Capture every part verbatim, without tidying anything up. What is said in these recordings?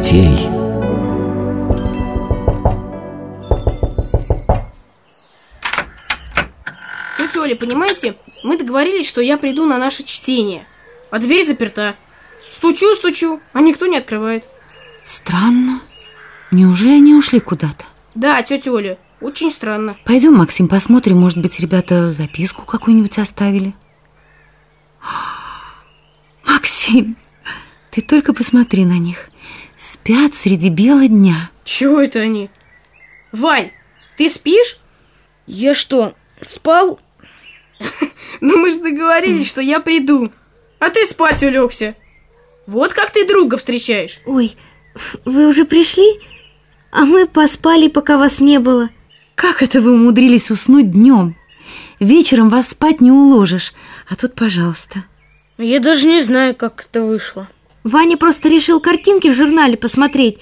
детей. Тетя Оля, понимаете, мы договорились, что я приду на наше чтение. А дверь заперта. Стучу, стучу, а никто не открывает. Странно. Неужели они ушли куда-то? Да, тетя Оля, очень странно. Пойдем, Максим, посмотрим, может быть, ребята записку какую-нибудь оставили. Максим, ты только посмотри на них. Спят среди бела дня. Чего это они? Вань, ты спишь? Я что, спал? Ну мы же договорились, что я приду. А ты спать улегся. Вот как ты друга встречаешь. Ой, вы уже пришли? А мы поспали, пока вас не было. Как это вы умудрились уснуть днем? Вечером вас спать не уложишь. А тут, пожалуйста. Я даже не знаю, как это вышло. Ваня просто решил картинки в журнале посмотреть,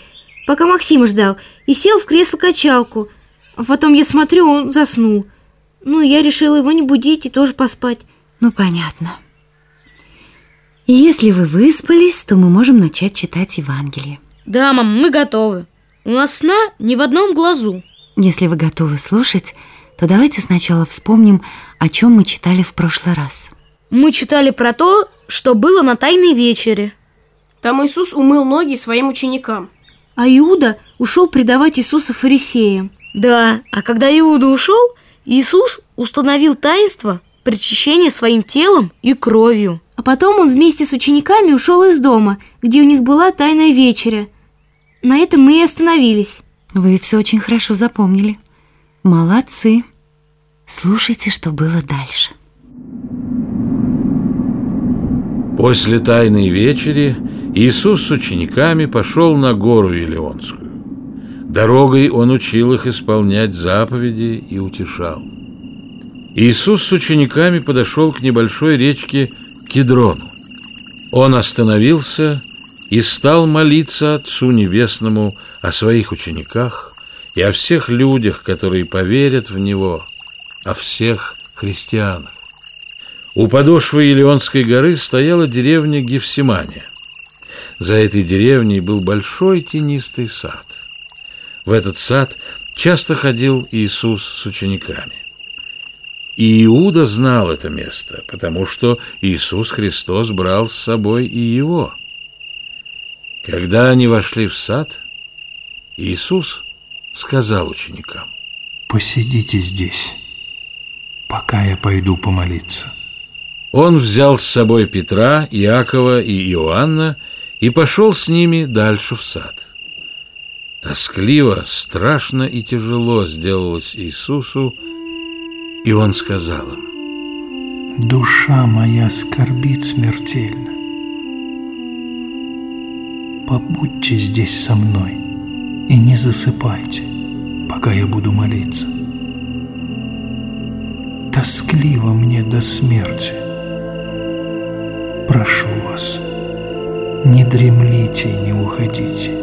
пока Максим ждал, и сел в кресло-качалку. А потом я смотрю, он заснул. Ну, я решила его не будить и тоже поспать. Ну, понятно. И если вы выспались, то мы можем начать читать Евангелие. Да, мам, мы готовы. У нас сна ни в одном глазу. Если вы готовы слушать, то давайте сначала вспомним, о чем мы читали в прошлый раз. Мы читали про то, что было на Тайной вечере. Там Иисус умыл ноги своим ученикам. А Иуда ушел предавать Иисуса фарисеям. Да, а когда Иуда ушел, Иисус установил таинство причащения своим телом и кровью. А потом он вместе с учениками ушел из дома, где у них была Тайная вечеря. На этом мы и остановились. Вы все очень хорошо запомнили. Молодцы. Слушайте, что было дальше. После Тайной вечери Иисус с учениками пошел на гору Елеонскую. Дорогой он учил их исполнять заповеди и утешал. Иисус с учениками подошел к небольшой речке Кидрону. Он остановился и стал молиться Отцу Небесному о своих учениках и о всех людях, которые поверят в Него, о всех христианах. У подошвы Елеонской горы стояла деревня Гефсимания. За этой деревней был большой тенистый сад. В этот сад часто ходил Иисус с учениками. И Иуда знал это место, потому что Иисус Христос брал с собой и его. Когда они вошли в сад, Иисус сказал ученикам: «Посидите здесь, пока я пойду помолиться». Он взял с собой Петра, Иакова и Иоанна и пошел с ними дальше в сад. Тоскливо, страшно и тяжело сделалось Иисусу, и Он сказал им: «Душа моя скорбит смертельно. Побудьте здесь со мной и не засыпайте, пока я буду молиться. Тоскливо мне до смерти. Прошу вас, не дремлите и не уходите».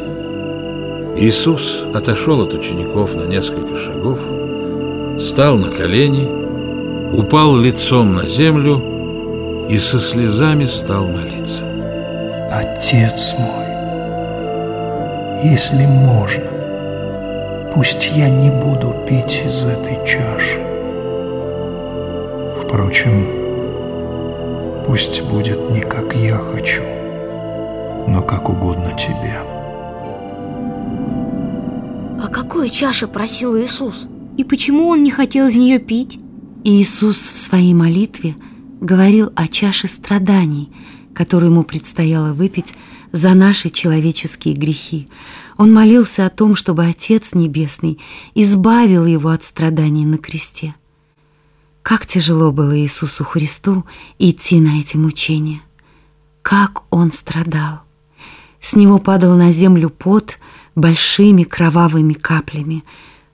Иисус отошел от учеников на несколько шагов, стал на колени, упал лицом на землю и со слезами стал молиться: «Отец мой, если можно, пусть я не буду пить из этой чаши. Впрочем, пусть будет не как я хочу, но как угодно тебе». А какую чашу просил Иисус? И почему он не хотел из нее пить? Иисус в своей молитве говорил о чаше страданий, которую ему предстояло выпить за наши человеческие грехи. Он молился о том, чтобы Отец Небесный избавил его от страданий на кресте. Как тяжело было Иисусу Христу идти на эти мучения. Как Он страдал. С Него падал на землю пот большими кровавыми каплями.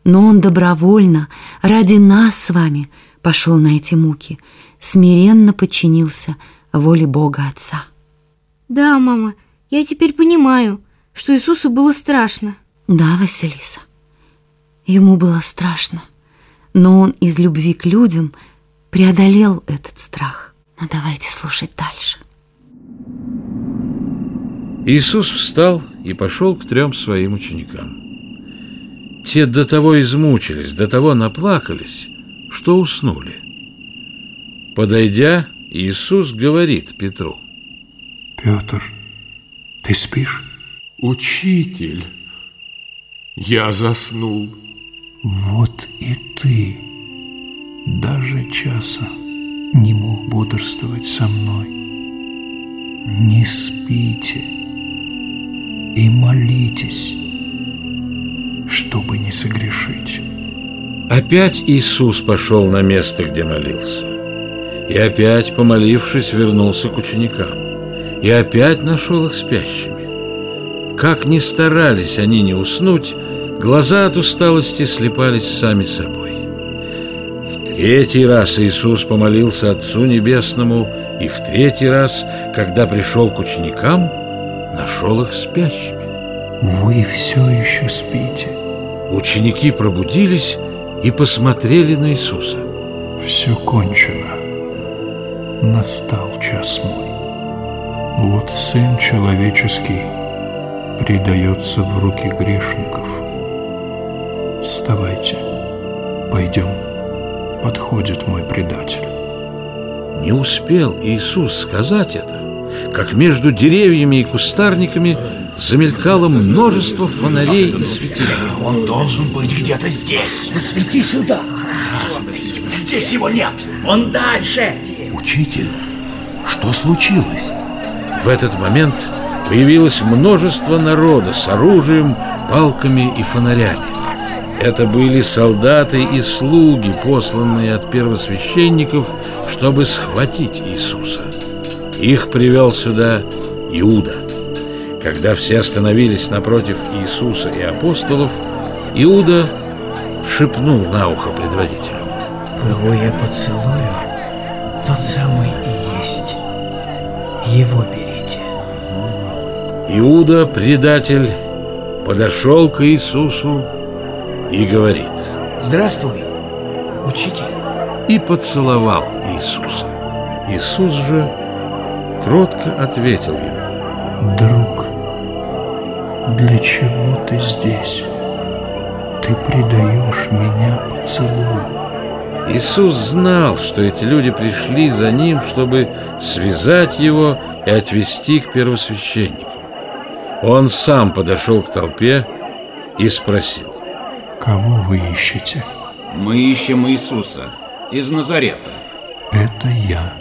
Но Он добровольно, ради нас с вами, пошел на эти муки. Смиренно подчинился воле Бога Отца. Да, мама, я теперь понимаю, что Иисусу было страшно. Да, Василиса, Ему было страшно. Но Он из любви к людям преодолел этот страх. Но давайте слушать дальше. Иисус встал и пошел к трем своим ученикам. Те до того измучились, до того наплакались, что уснули. Подойдя, Иисус говорит Петру: «Петр, ты спишь?» «Учитель, я заснул». «Вот и ты даже часа не мог бодрствовать со мной. Не спите и молитесь, чтобы не согрешить». Опять Иисус пошел на место, где молился, и опять, помолившись, вернулся к ученикам, и опять нашел их спящими. Как ни старались они не уснуть, глаза от усталости слепались сами собой. В третий раз Иисус помолился Отцу Небесному, и в третий раз, когда пришел к ученикам, нашел их спящими. «Вы все еще спите». Ученики пробудились и посмотрели на Иисуса. «Все кончено. Настал час мой. Вот Сын Человеческий предается в руки грешников. Вставайте, пойдем, подходит мой предатель». Не успел Иисус сказать это, как между деревьями и кустарниками замелькало множество фонарей и светильников. «Он должен быть где-то здесь. Посвети сюда». «Здесь его нет, он дальше». «Учитель, что случилось?» В этот момент появилось множество народа с оружием, палками и фонарями. Это были солдаты и слуги, посланные от первосвященников, чтобы схватить Иисуса. Их привел сюда Иуда. Когда все остановились напротив Иисуса и апостолов, Иуда шепнул на ухо предводителю: «Кого я поцелую, тот самый и есть. Его берите». Иуда, предатель, подошел к Иисусу и говорит: «Здравствуй, учитель», и поцеловал Иисуса. Иисус же кротко ответил ему: «Друг, для чего ты здесь? Ты предаешь меня поцелую». Иисус знал, что эти люди пришли за ним, чтобы связать его и отвести к первосвященникам. Он сам подошел к толпе и спросил: «Кого вы ищете?» «Мы ищем Иисуса из Назарета». «Это я».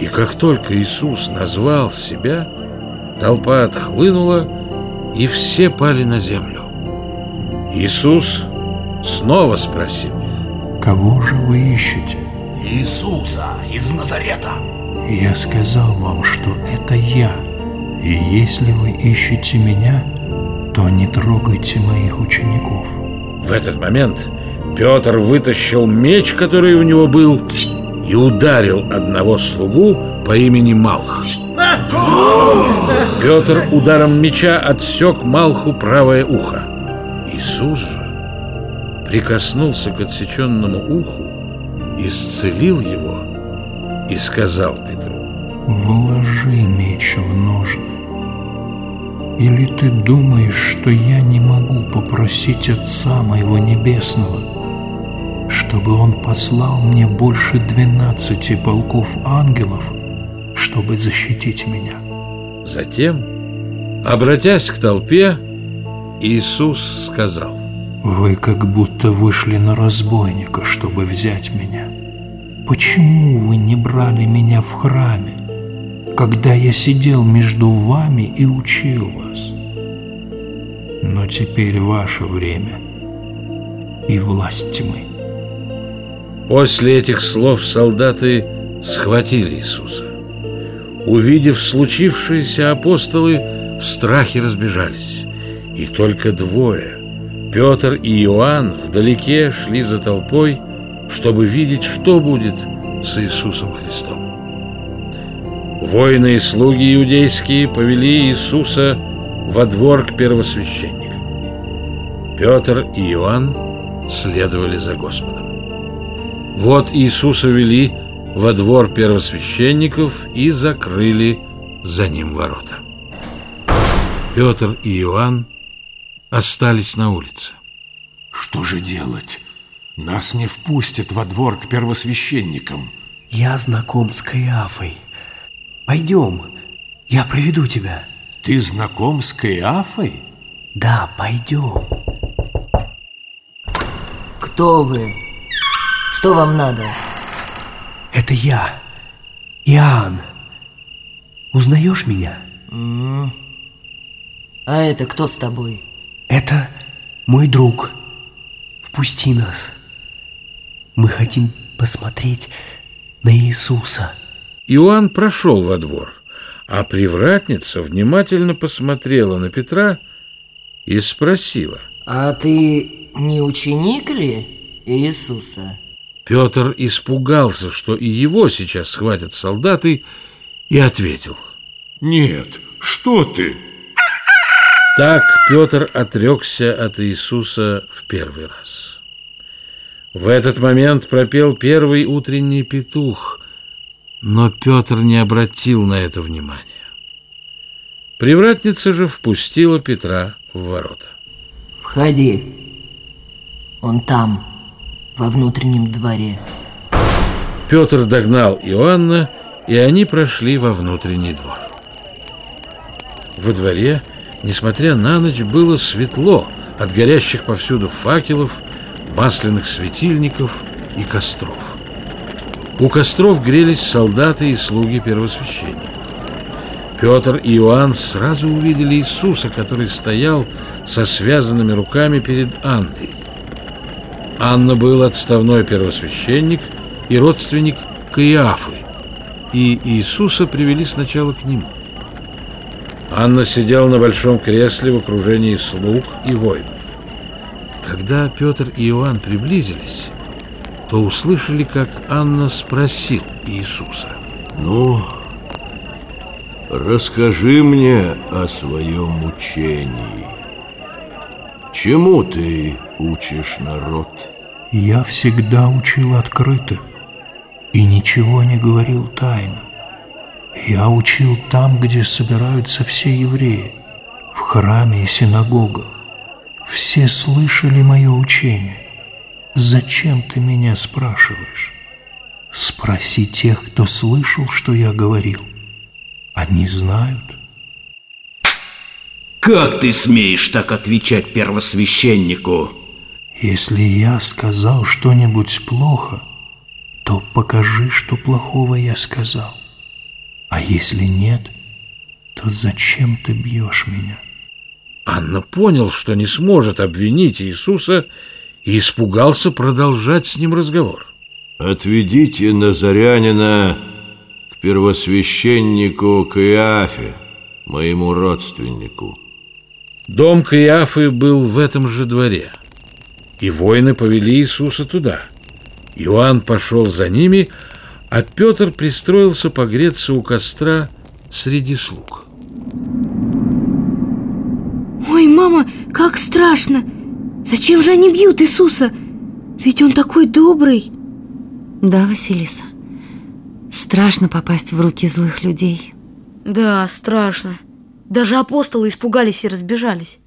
И как только Иисус назвал себя, толпа отхлынула, и все пали на землю. Иисус снова спросил их: «Кого же вы ищете?» «Иисуса из Назарета». «Я сказал вам, что это я. И если вы ищете меня, то не трогайте моих учеников». В этот момент Петр вытащил меч, который у него был, и ударил одного слугу по имени Малх. Петр ударом меча отсек Малху правое ухо. Иисус же прикоснулся к отсеченному уху, исцелил его и сказал Петру: «Вложи меч в ножны. Или ты думаешь, что я не могу попросить Отца моего Небесного, чтобы Он послал мне больше двенадцати полков ангелов, чтобы защитить меня?» Затем, обратясь к толпе, Иисус сказал: «Вы как будто вышли на разбойника, чтобы взять меня. Почему вы не брали меня в храме, когда я сидел между вами и учил вас? Но теперь ваше время и власть тьмы». После этих слов солдаты схватили Иисуса. Увидев случившееся, апостолы в страхе разбежались. И только двое, Петр и Иоанн, вдалеке шли за толпой, чтобы видеть, что будет с Иисусом Христом. Воины и слуги иудейские повели Иисуса во двор к первосвященникам. Петр и Иоанн следовали за Господом. Вот Иисуса вели во двор первосвященников и закрыли за ним ворота. Петр и Иоанн остались на улице. Что же делать? Нас не впустят во двор к первосвященникам. Я знаком с Каиафой. Пойдем, я проведу тебя. Ты знаком с Каиафой? Да, пойдем. Кто вы? Что вам надо? Это я, Иоанн. Узнаешь меня? Mm. А это кто с тобой? Это мой друг. Впусти нас. Мы хотим посмотреть на Иисуса. Иоанн прошел во двор, а привратница внимательно посмотрела на Петра и спросила: а ты не ученик ли Иисуса? Петр испугался, что и его сейчас схватят солдаты, и ответил: нет, что ты? Так Петр отрекся от Иисуса в первый раз. В этот момент пропел первый утренний петух, но Петр не обратил на это внимания. Привратница же впустила Петра в ворота. Входи, он там, во внутреннем дворе. Петр догнал Иоанна, и они прошли во внутренний двор. Во дворе, несмотря на ночь, было светло от горящих повсюду факелов, масляных светильников и костров. У костров грелись солдаты и слуги первосвященника. Петр и Иоанн сразу увидели Иисуса, который стоял со связанными руками перед Анной. Анна был отставной первосвященник и родственник Каиафы, и Иисуса привели сначала к нему. Анна сидела на большом кресле в окружении слуг и воинов. Когда Петр и Иоанн приблизились, то услышали, как Анна спросил Иисуса: ну, расскажи мне о своем учении. Чему ты учишь народ? Я всегда учил открыто и ничего не говорил тайно. Я учил там, где собираются все евреи, в храме и синагогах. Все слышали мое учение. Зачем ты меня спрашиваешь? Спроси тех, кто слышал, что я говорил. Они знают. Как ты смеешь так отвечать первосвященнику? Если я сказал что-нибудь плохо, то покажи, что плохого я сказал. А если нет, то зачем ты бьешь меня? Анна понял, что не сможет обвинить Иисуса, и испугался продолжать с ним разговор. Отведите назарянина к первосвященнику Каиафе, моему родственнику. Дом Каиафы был в этом же дворе, и воины повели Иисуса туда. Иоанн пошел за ними, а Петр пристроился погреться у костра среди слуг. Ой, мама, как страшно! Зачем же они бьют Иисуса? Ведь он такой добрый. Да, Василиса, страшно попасть в руки злых людей. Да, страшно. Даже апостолы испугались и разбежались.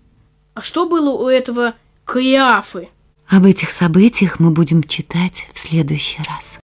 А что было у этого Каиафы? Об этих событиях мы будем читать в следующий раз.